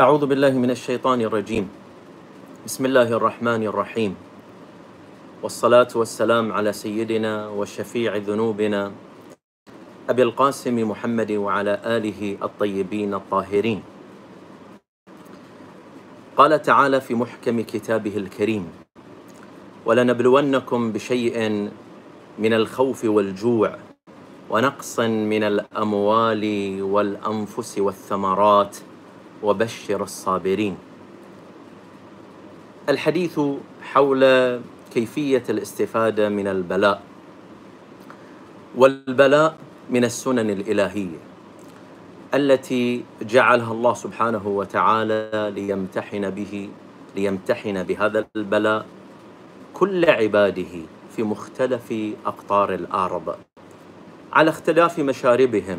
أعوذ بالله من الشيطان الرجيم. بسم الله الرحمن الرحيم، والصلاة والسلام على سيدنا وشفيع ذنوبنا أبي القاسم محمد وعلى آله الطيبين الطاهرين. قال تعالى في محكم كتابه الكريم: ولنبلونكم بشيء من الخوف والجوع ونقص من الأموال والأنفس والثمرات وبشر الصابرين. الحديث حول كيفية الاستفادة من البلاء، والبلاء من السنن الإلهية التي جعلها الله سبحانه وتعالى ليمتحن بهذا البلاء كل عباده في مختلف أقطار الأرض، على اختلاف مشاربهم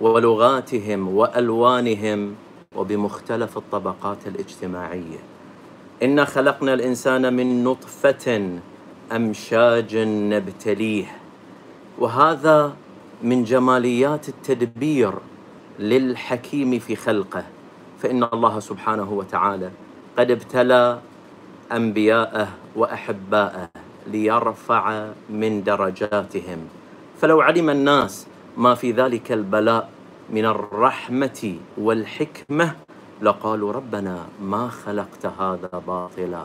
ولغاتهم وألوانهم وبمختلف الطبقات الاجتماعية. إنا خلقنا الإنسان من نطفة أمشاج نبتليه، وهذا من جماليات التدبير للحكيم في خلقه، فإن الله سبحانه وتعالى قد ابتلى أنبياءه وأحباءه ليرفع من درجاتهم. فلو علم الناس ما في ذلك البلاء من الرحمة والحكمة لقالوا ربنا ما خلقت هذا باطلا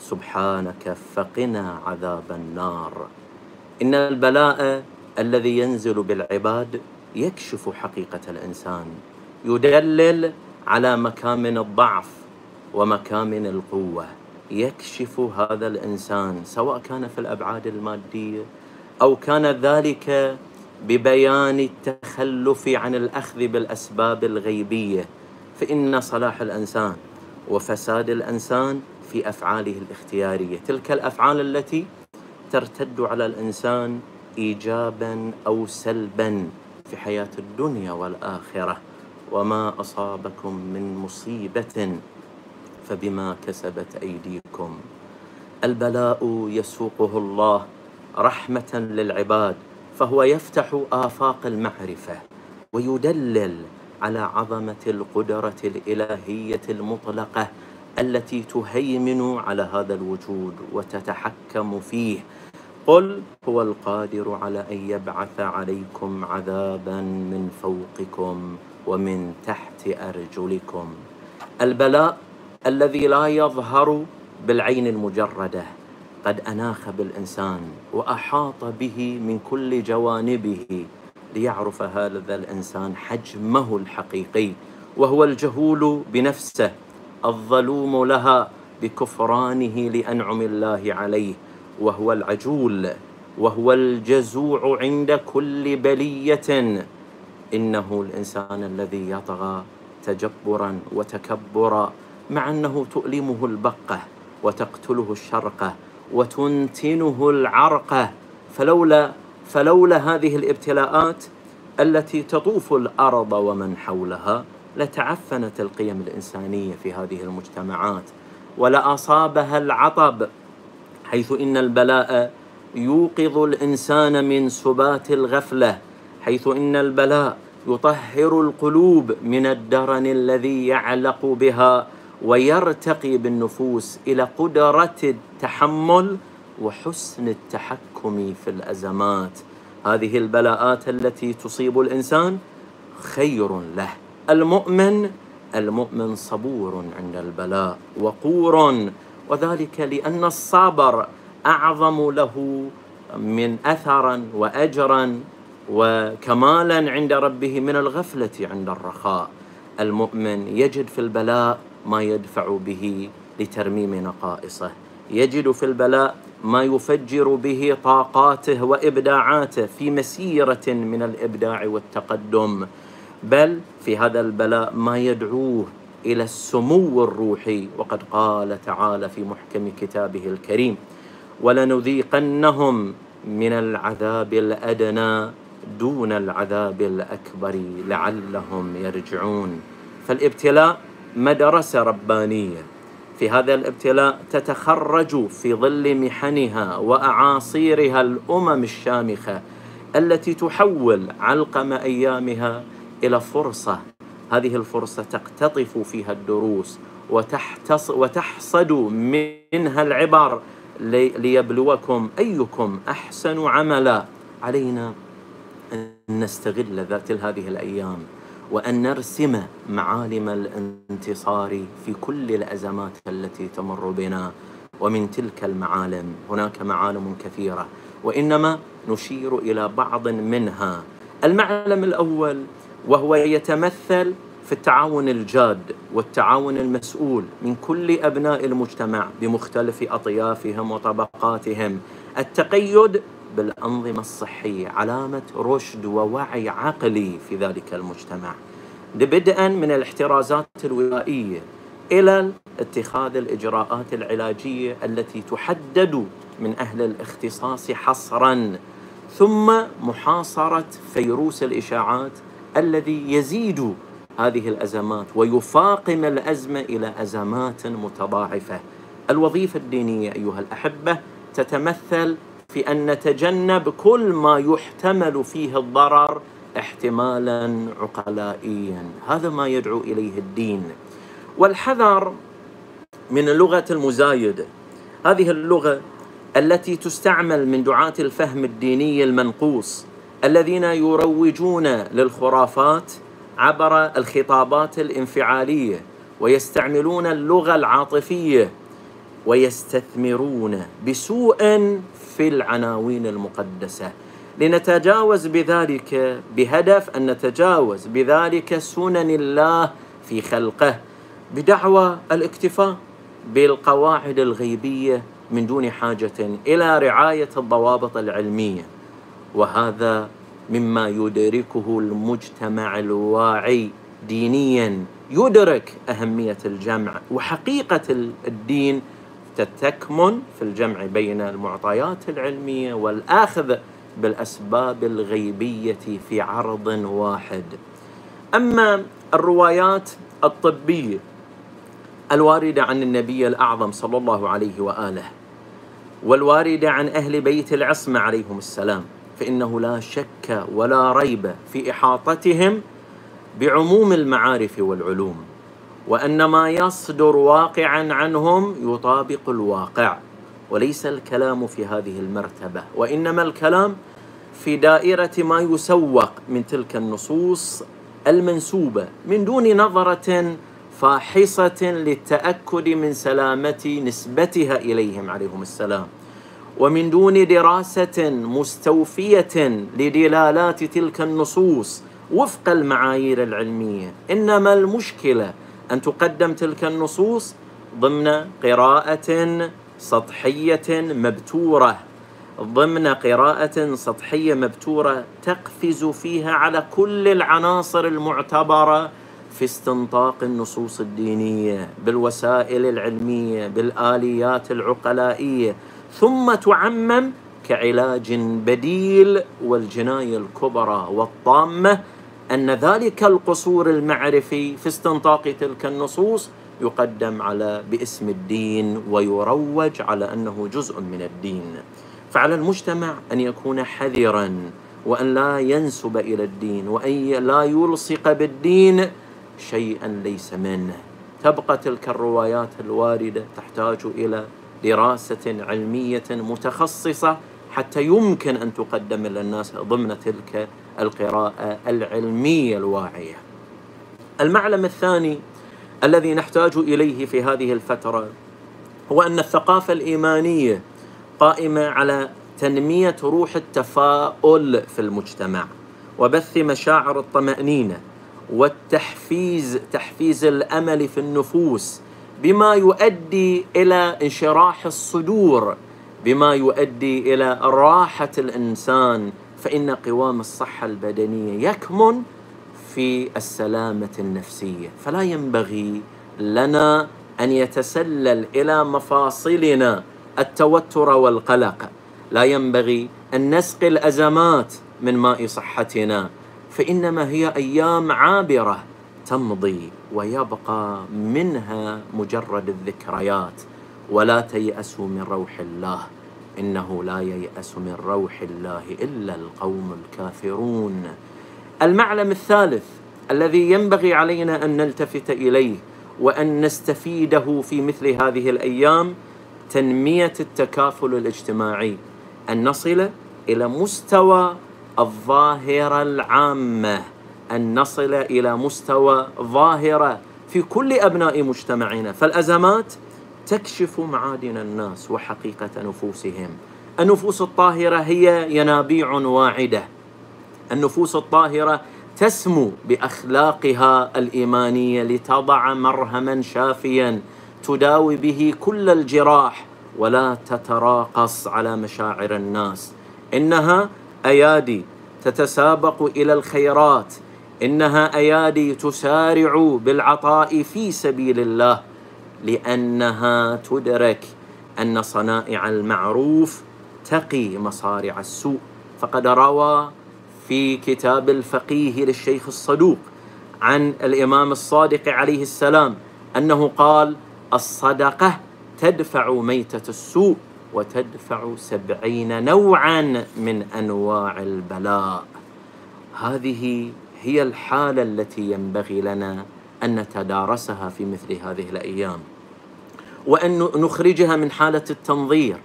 سبحانك فقنا عذاب النار. إن البلاء الذي ينزل بالعباد يكشف حقيقة الإنسان، يدلل على مكامن الضعف ومكامن القوة، يكشف هذا الإنسان سواء كان في الأبعاد المادية أو كان ذلك ببيان التخلف عن الأخذ بالأسباب الغيبية. فإن صلاح الإنسان وفساد الإنسان في أفعاله الاختيارية، تلك الأفعال التي ترتد على الإنسان إيجابا أو سلبا في حياة الدنيا والآخرة. وما أصابكم من مصيبة فبما كسبت أيديكم. البلاء يسوقه الله رحمة للعباد، فهو يفتح آفاق المعرفة ويدلل على عظمة القدرة الإلهية المطلقة التي تهيمن على هذا الوجود وتتحكم فيه. قل هو القادر على أن يبعث عليكم عذابا من فوقكم ومن تحت أرجلكم. البلاء الذي لا يظهر بالعين المجردة قد أناخ بالإنسان وأحاط به من كل جوانبه ليعرف هذا الإنسان حجمه الحقيقي، وهو الجهول بنفسه الظلوم لها بكفرانه لأنعم الله عليه، وهو العجول، وهو الجزوع عند كل بلية. إنه الإنسان الذي يطغى تجبرا وتكبرا، مع أنه تؤلمه البقة وتقتله الشرقة وتنتنه العرقة، فلولا هذه الابتلاءات التي تطوف الأرض ومن حولها لتعفنت القيم الإنسانية في هذه المجتمعات ولأصابها العطب، حيث إن البلاء يوقظ الإنسان من سبات الغفلة، حيث إن البلاء يطهر القلوب من الدرن الذي يعلق بها ويرتقي بالنفوس إلى قدرة التحمل وحسن التحكم في الأزمات. هذه البلاءات التي تصيب الإنسان خير له. المؤمن صبور عند البلاء وقور، وذلك لأن الصبر أعظم له من أثرا وأجرا وكمالا عند ربه من الغفلة عند الرخاء. المؤمن يجد في البلاء ما يدفع به لترميم نقائصه، يجد في البلاء ما يفجر به طاقاته وإبداعاته في مسيرة من الإبداع والتقدم، بل في هذا البلاء ما يدعوه إلى السمو الروحي. وقد قال تعالى في محكم كتابه الكريم: ولنذيقنهم من العذاب الأدنى دون العذاب الأكبر لعلهم يرجعون. فالابتلاء مدرسة ربانية، في هذا الابتلاء تتخرج في ظل محنها وأعاصيرها الأمم الشامخة التي تحول علقم أيامها إلى فرصة هذه الفرصة تقتطف فيها الدروس وتحصد منها العبر ليبلوكم أيكم أحسن عملا. علينا أن نستغل ذات هذه الأيام وأن نرسم معالم الانتصار في كل الأزمات التي تمر بنا. ومن تلك المعالم هناك معالم كثيرة، وإنما نشير إلى بعض منها. المعلم الأول وهو يتمثل في التعاون الجاد والتعاون المسؤول من كل أبناء المجتمع بمختلف أطيافهم وطبقاتهم. التقيد بالأنظمة الصحية علامة رشد ووعي عقلي في ذلك المجتمع، بدءا من الاحترازات الوبائية إلى اتخاذ الإجراءات العلاجية التي تحدد من أهل الاختصاص حصرا، ثم محاصرة فيروس الإشاعات الذي يزيد هذه الأزمات ويفاقم الأزمة إلى أزمات متضاعفة. الوظيفة الدينية أيها الأحبة تتمثل في أن نتجنب كل ما يحتمل فيه الضرر احتمالا عقلائيا، هذا ما يدعو إليه الدين. والحذر من اللغة المزايدة، هذه اللغة التي تستعمل من دعاة الفهم الديني المنقوص الذين يروجون للخرافات عبر الخطابات الانفعالية ويستعملون اللغة العاطفية ويستثمرون بسوء في العناوين المقدسة لنتجاوز بذلك، بهدف أن نتجاوز بذلك سنن الله في خلقه بدعوى الاكتفاء بالقواعد الغيبية من دون حاجة إلى رعاية الضوابط العلمية. وهذا مما يدركه المجتمع الواعي دينيا، يدرك أهمية الجمع وحقيقة الدين تتكمن في الجمع بين المعطيات العلمية والأخذ بالأسباب الغيبية في عرض واحد. أما الروايات الطبية الواردة عن النبي الأعظم صلى الله عليه وآله والواردة عن أهل بيت العصمة عليهم السلام، فإنه لا شك ولا ريب في إحاطتهم بعموم المعارف والعلوم، وأن ما يصدر واقعا عنهم يطابق الواقع. وليس الكلام في هذه المرتبة، وإنما الكلام في دائرة ما يسوق من تلك النصوص المنسوبة من دون نظرة فاحصة للتأكد من سلامة نسبتها إليهم عليهم السلام، ومن دون دراسة مستوفية لدلالات تلك النصوص وفق المعايير العلمية. إنما المشكلة أن تقدم تلك النصوص ضمن قراءة سطحية مبتورة، ضمن قراءة سطحية مبتورة تقفز فيها على كل العناصر المعتبرة في استنطاق النصوص الدينية بالوسائل العلمية بالآليات العقلائية، ثم تعمم كعلاج بديل. والجناية الكبرى والطامة أن ذلك القصور المعرفي في استنطاق تلك النصوص يقدم على باسم الدين ويروج على أنه جزء من الدين. فعلى المجتمع أن يكون حذراً وأن لا ينسب إلى الدين وأن لا يلصق بالدين شيئاً ليس منه. تبقى تلك الروايات الواردة تحتاج إلى دراسة علمية متخصصة حتى يمكن أن تقدم للناس ضمن تلك القراءة العلمية الواعية. المعلم الثاني الذي نحتاج إليه في هذه الفترة هو أن الثقافة الإيمانية قائمة على تنمية روح التفاؤل في المجتمع وبث مشاعر الطمأنينة والتحفيز، تحفيز الأمل في النفوس، بما يؤدي إلى انشراح الصدور، بما يؤدي إلى راحة الإنسان. فإن قوام الصحة البدنية يكمن في السلامة النفسية، فلا ينبغي لنا أن يتسلل إلى مفاصلنا التوتر والقلق. لا ينبغي أن نسقي الأزمات من ماء صحتنا، فإنما هي أيام عابرة تمضي ويبقى منها مجرد الذكريات. ولا تيأسوا من روح الله، إنه لا ييأس من روح الله إلا القوم الكافرون. المعلم الثالث الذي ينبغي علينا أن نلتفت إليه وأن نستفيده في مثل هذه الأيام تنمية التكافل الاجتماعي، أن نصل إلى مستوى الظاهرة العامة، أن نصل إلى مستوى ظاهرة في كل أبناء مجتمعنا. فالأزمات تكشف معادن الناس وحقيقة نفوسهم. النفوس الطاهرة هي ينابيع واعدة، النفوس الطاهرة تسمو بأخلاقها الإيمانية لتضع مرهما شافيا تداوي به كل الجراح ولا تتراقص على مشاعر الناس. إنها أيادي تتسابق إلى الخيرات، إنها أيادي تسارع بالعطاء في سبيل الله، لأنها تدرك أن صنائع المعروف تقي مصارع السوء. فقد روى في كتاب الفقيه للشيخ الصدوق عن الإمام الصادق عليه السلام أنه قال: الصدقة تدفع ميتة السوء وتدفع 70 نوعا من أنواع البلاء. هذه هي الحالة التي ينبغي لنا أن نتدارسها في مثل هذه الأيام، وأن نخرجها من حالة التنظير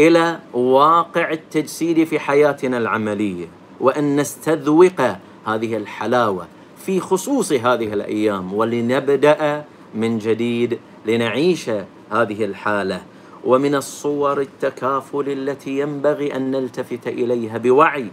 إلى واقع التجسيد في حياتنا العملية، وأن نستذوق هذه الحلاوة في خصوص هذه الأيام، ولنبدأ من جديد لنعيش هذه الحالة. ومن الصور التكافل التي ينبغي أن نلتفت إليها بوعي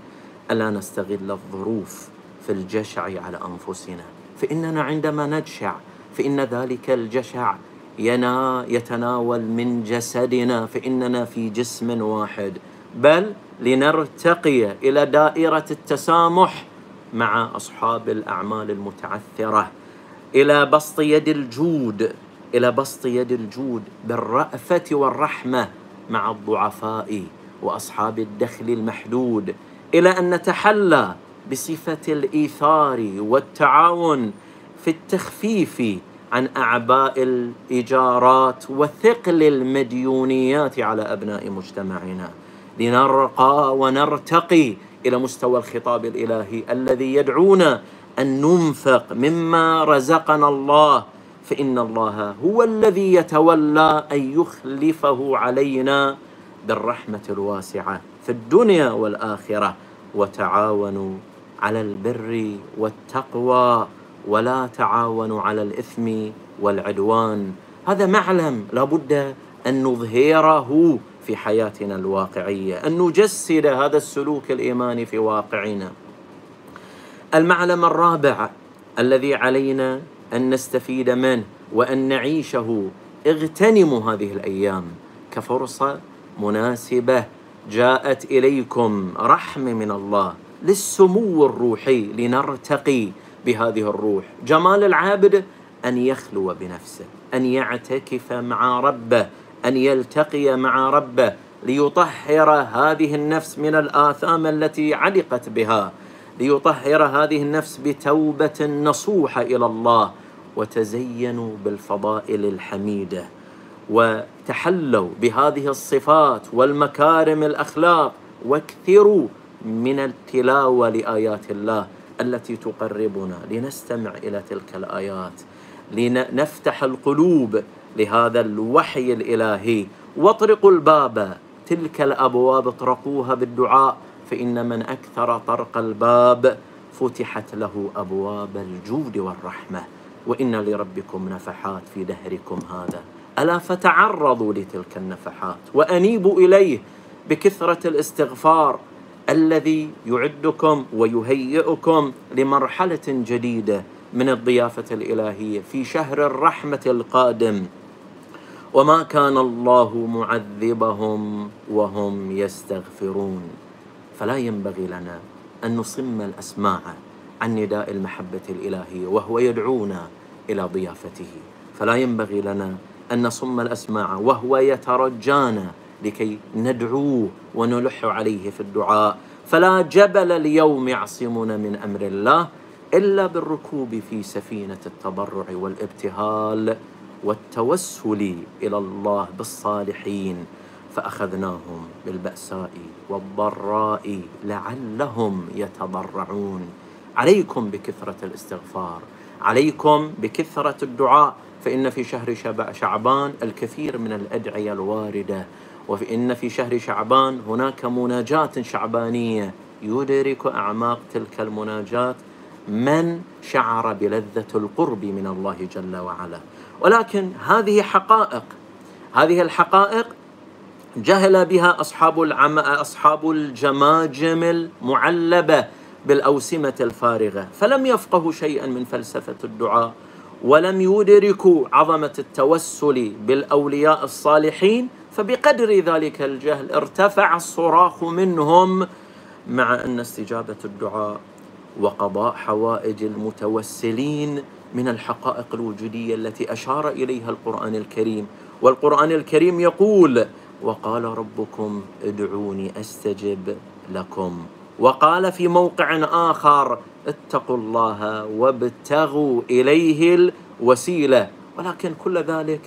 ألا نستغل الظروف في الجشع على أنفسنا، فإننا عندما نجشع فإن ذلك الجشع يتناول من جسدنا، فإننا في جسم واحد، بل لنرتقي إلى دائرة التسامح مع أصحاب الأعمال المتعثرة، إلى بسط يد الجود، إلى بسط يد الجود بالرأفة والرحمة مع الضعفاء وأصحاب الدخل المحدود، إلى أن نتحلى بصفة الإيثار والتعاون في التخفيف عن أعباء الإيجارات وثقل المديونيات على أبناء مجتمعنا، لنرقى ونرتقي إلى مستوى الخطاب الإلهي الذي يدعونا أن ننفق مما رزقنا الله، فإن الله هو الذي يتولى أن يخلفه علينا بالرحمة الواسعة في الدنيا والآخرة. وتعاونوا على البر والتقوى ولا تعاونوا على الإثم والعدوان. هذا معلم لابد أن نظهره في حياتنا الواقعية، أن نجسد هذا السلوك الإيماني في واقعنا. المعلم الرابع الذي علينا أن نستفيد منه وأن نعيشه: اغتنموا هذه الأيام كفرصة مناسبة جاءت إليكم رحمة من الله للسمو الروحي، لنرتقي بهذه الروح. جمال العابد أن يخلو بنفسه، أن يعتكف مع ربه، أن يلتقي مع ربه، ليطهر هذه النفس من الآثام التي علقت بها، ليطهر هذه النفس بتوبة نصوحة إلى الله. وتزينوا بالفضائل الحميدة، وتحلوا بهذه الصفات والمكارم الأخلاق، واكثروا من التلاوة لآيات الله التي تقربنا، لنستمع إلى تلك الآيات، لنفتح القلوب لهذا الوحي الإلهي. واطرقوا الباب، تلك الأبواب اطرقوها بالدعاء، فإن من أكثر طرق الباب فتحت له أبواب الجود والرحمة. وإن لربكم نفحات في دهركم هذا، ألا فتعرضوا لتلك النفحات وأنيبوا إليه بكثرة الاستغفار الذي يعدكم ويهيئكم لمرحلة جديدة من الضيافة الإلهية في شهر الرحمة القادم. وما كان الله معذبهم وهم يستغفرون. فلا ينبغي لنا أن نصم الأسماع عن نداء المحبة الإلهية وهو يدعونا إلى ضيافته، فلا ينبغي لنا أن نصم الأسماع وهو يترجانا لكي ندعوه ونلح عليه في الدعاء. فلا جبل اليوم يعصمنا من أمر الله إلا بالركوب في سفينة التبرع والابتهال والتوسل إلى الله بالصالحين. فأخذناهم بالبأساء والضراء لعلهم يتضرعون. عليكم بكثرة الاستغفار، عليكم بكثرة الدعاء، فإن في شهر شعبان الكثير من الأدعية الواردة، وإن في شهر شعبان هناك مناجات شعبانية يدرك أعماق تلك المناجات من شعر بلذة القرب من الله جل وعلا. ولكن هذه حقائق، هذه الحقائق جهل بها أصحاب الجماجم المعلبة بالأوسمة الفارغة، فلم يفقهوا شيئا من فلسفة الدعاء، ولم يدركوا عظمة التوسل بالأولياء الصالحين، فبقدر ذلك الجهل ارتفع الصراخ منهم، مع أن استجابة الدعاء وقضاء حوائج المتوسلين من الحقائق الوجودية التي أشار إليها القرآن الكريم. والقرآن الكريم يقول: وقال ربكم ادعوني أستجب لكم. وقال في موقع آخر: اتقوا الله وابتغوا إليه الوسيلة. ولكن كل ذلك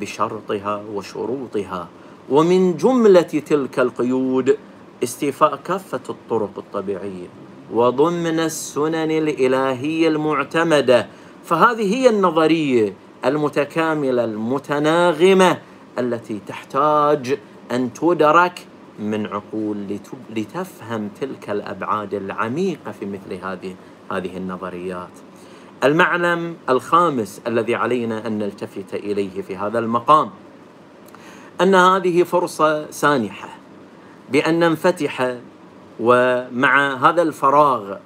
بشرطها وشروطها، ومن جملة تلك القيود استيفاء كافة الطرق الطبيعية وضمن السنن الإلهية المعتمدة. فهذه هي النظرية المتكاملة المتناغمة التي تحتاج أن تدرك من عقول لتفهم تلك الأبعاد العميقة في مثل هذه النظريات. المعلم الخامس الذي علينا أن نلتفت إليه في هذا المقام أن هذه فرصة سانحة بأن ننفتح، ومع هذا الفراغ،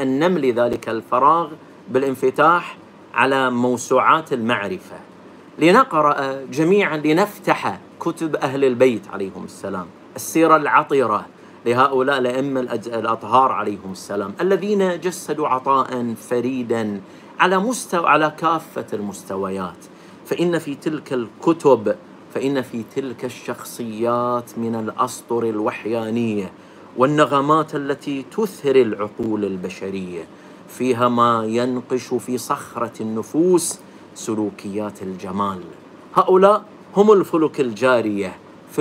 أن نملي ذلك الفراغ بالانفتاح على موسوعات المعرفة، لنقرأ جميعا، لنفتح كتب أهل البيت عليهم السلام، السيرة العطرة لهؤلاء الأئمة الأطهار عليهم السلام الذين جسدوا عطاء فريدا على كافة المستويات. فإن في تلك الكتب، فإن في تلك الشخصيات من الأسطر الوحيانية والنغمات التي تثهر العقول البشرية، فيها ما ينقش في صخرة النفوس سلوكيات الجمال. هؤلاء هم الفلك الجارية في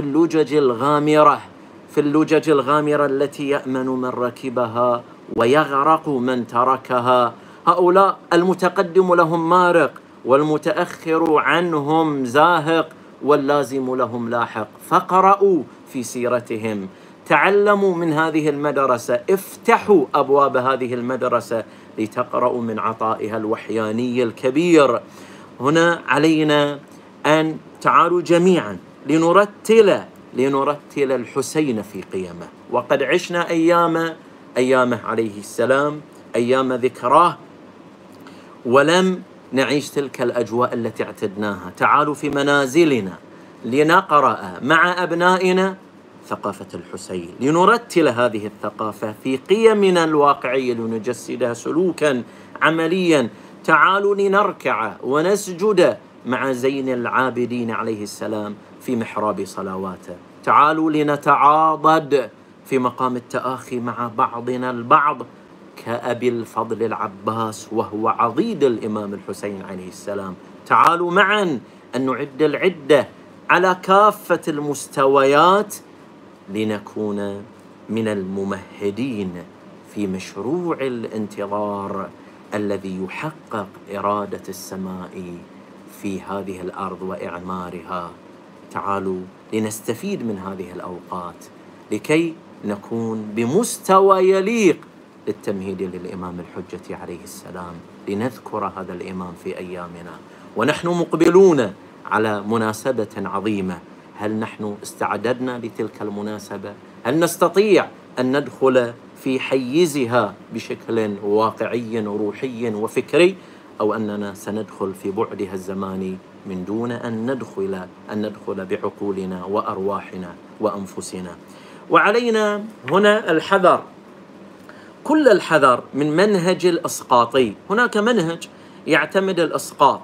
اللجج الغامرة، التي يأمن من ركبها ويغرق من تركها. هؤلاء المتقدم لهم مارق، والمتأخر عنهم زاهق، واللازم لهم لاحق. فقرأوا في سيرتهم، تعلموا من هذه المدرسة، افتحوا أبواب هذه المدرسة لتقرأوا من عطائها الوحياني الكبير. هنا علينا أن تعالوا جميعا لنرتل الحسين في قيمه. وقد عشنا أيامه عليه السلام، أيام ذكراه، ولم نعيش تلك الأجواء التي اعتدناها. تعالوا في منازلنا لنقرأ مع أبنائنا ثقافة الحسين، لنرتل هذه الثقافة في قيمنا الواقعية، لنجسدها سلوكا عمليا. تعالوا لنركع ونسجد مع زين العابدين عليه السلام في محراب صلواته. تعالوا لنتعاضد في مقام التآخي مع بعضنا البعض كأبي الفضل العباس وهو عضيد الإمام الحسين عليه السلام. تعالوا معا أن نعد العدة على كافة المستويات لنكون من الممهدين في مشروع الانتظار الذي يحقق إرادة السماء في هذه الأرض وإعمارها. تعالوا لنستفيد من هذه الأوقات لكي نكون بمستوى يليق للتمهيد للإمام الحجة عليه السلام، لنذكر هذا الإمام في أيامنا. ونحن مقبلون على مناسبة عظيمة، هل نحن استعددنا لتلك المناسبة؟ هل نستطيع أن ندخل في حيزها بشكل واقعي روحي وفكري، أو أننا سندخل في بعدها الزماني من دون أن ندخل بعقولنا وأرواحنا وأنفسنا؟ وعلينا هنا الحذر، كل الحذر من منهج الإسقاطي. هناك منهج يعتمد الإسقاط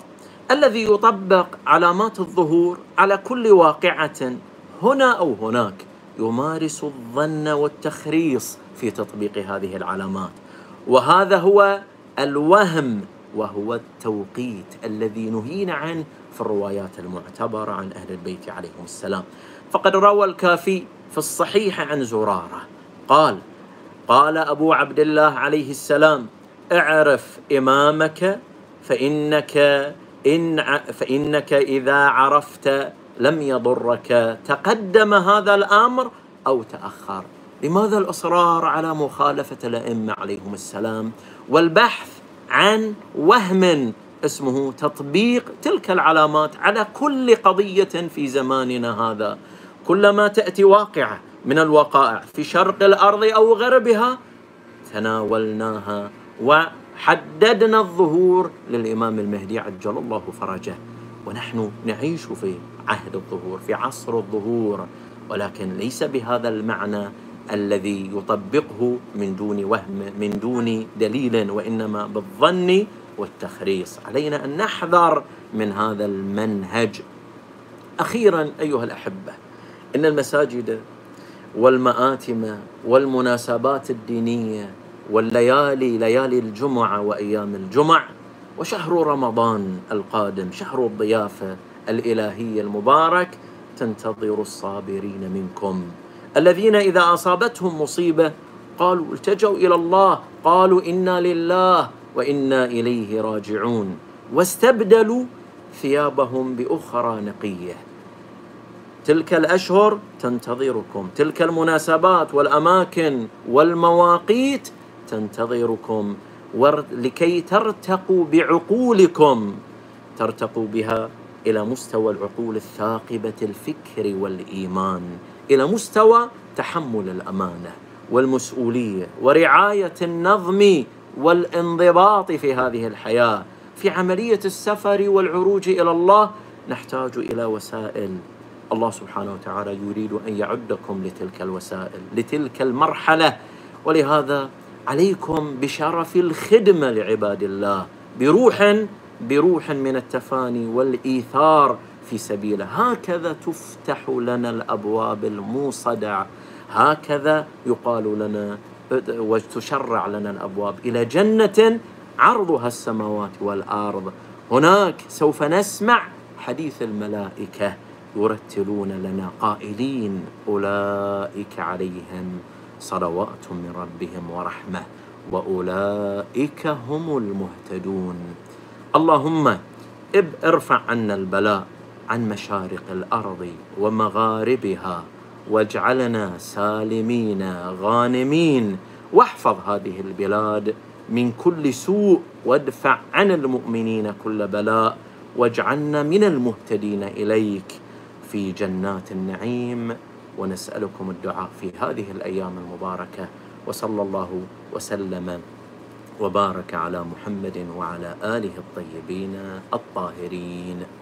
الذي يطبق علامات الظهور على كل واقعة هنا أو هناك، يمارس الظن والتخريص في تطبيق هذه العلامات، وهذا هو الوهم، وهو التوقيت الذي نهينا عنه في الروايات المعتبرة عن أهل البيت عليهم السلام. فقد روى الكافي في الصحيح عن زرارة قال: قال أبو عبد الله عليه السلام: اعرف إمامك فإنك إذا عرفت لم يضرك، تقدم هذا الأمر أو تأخر. لماذا الإصرار على مخالفة الأئمة عليهم السلام والبحث عن وهم اسمه تطبيق تلك العلامات على كل قضية في زماننا هذا؟ كلما تأتي واقعة من الوقائع في شرق الأرض أو غربها تناولناها وحددنا الظهور للإمام المهدي عجل الله فرجه، ونحن نعيش في عهد الظهور، في عصر الظهور، ولكن ليس بهذا المعنى الذي يطبقه من دون وهم، من دون دليل، وإنما بالظن والتخريص. علينا أن نحذر من هذا المنهج. أخيرا أيها الأحبة، إن المساجد والمآتم والمناسبات الدينية والليالي، ليالي الجمعة وأيام الجمعة، وشهر رمضان القادم، شهر الضيافة الإلهية المبارك، تنتظر الصابرين منكم الذين إذا أصابتهم مصيبة قالوا التجوا إلى الله، قالوا إنا لله وإنا إليه راجعون، واستبدلوا ثيابهم بأخرى نقية. تلك الأشهر تنتظركم، تلك المناسبات والأماكن والمواقيت تنتظركم، لكي ترتقوا بعقولكم، ترتقوا بها إلى مستوى العقول الثاقبة الفكر والإيمان، إلى مستوى تحمل الأمانة والمسؤولية ورعاية النظم والانضباط في هذه الحياة. في عملية السفر والعروج إلى الله نحتاج إلى وسائل، الله سبحانه وتعالى يريد أن يعدكم لتلك الوسائل، لتلك المرحلة، ولهذا عليكم بشرف الخدمة لعباد الله بروح من التفاني والإيثار في سبيله. هكذا تفتح لنا الأبواب الموصدة، هكذا يقال لنا وتشرع لنا الأبواب إلى جنة عرضها السماوات والأرض. هناك سوف نسمع حديث الملائكة يرتلون لنا قائلين: أولئك عليهم صلوات من ربهم ورحمة وأولئك هم المهتدون. اللهم ارفع عنا البلاء عن مشارق الأرض ومغاربها، واجعلنا سالمين غانمين، واحفظ هذه البلاد من كل سوء، وادفع عن المؤمنين كل بلاء، واجعلنا من المهتدين إليك في جنات النعيم. ونسألكم الدعاء في هذه الأيام المباركة، وصلى الله وسلم وبارك على محمد وعلى آله الطيبين الطاهرين.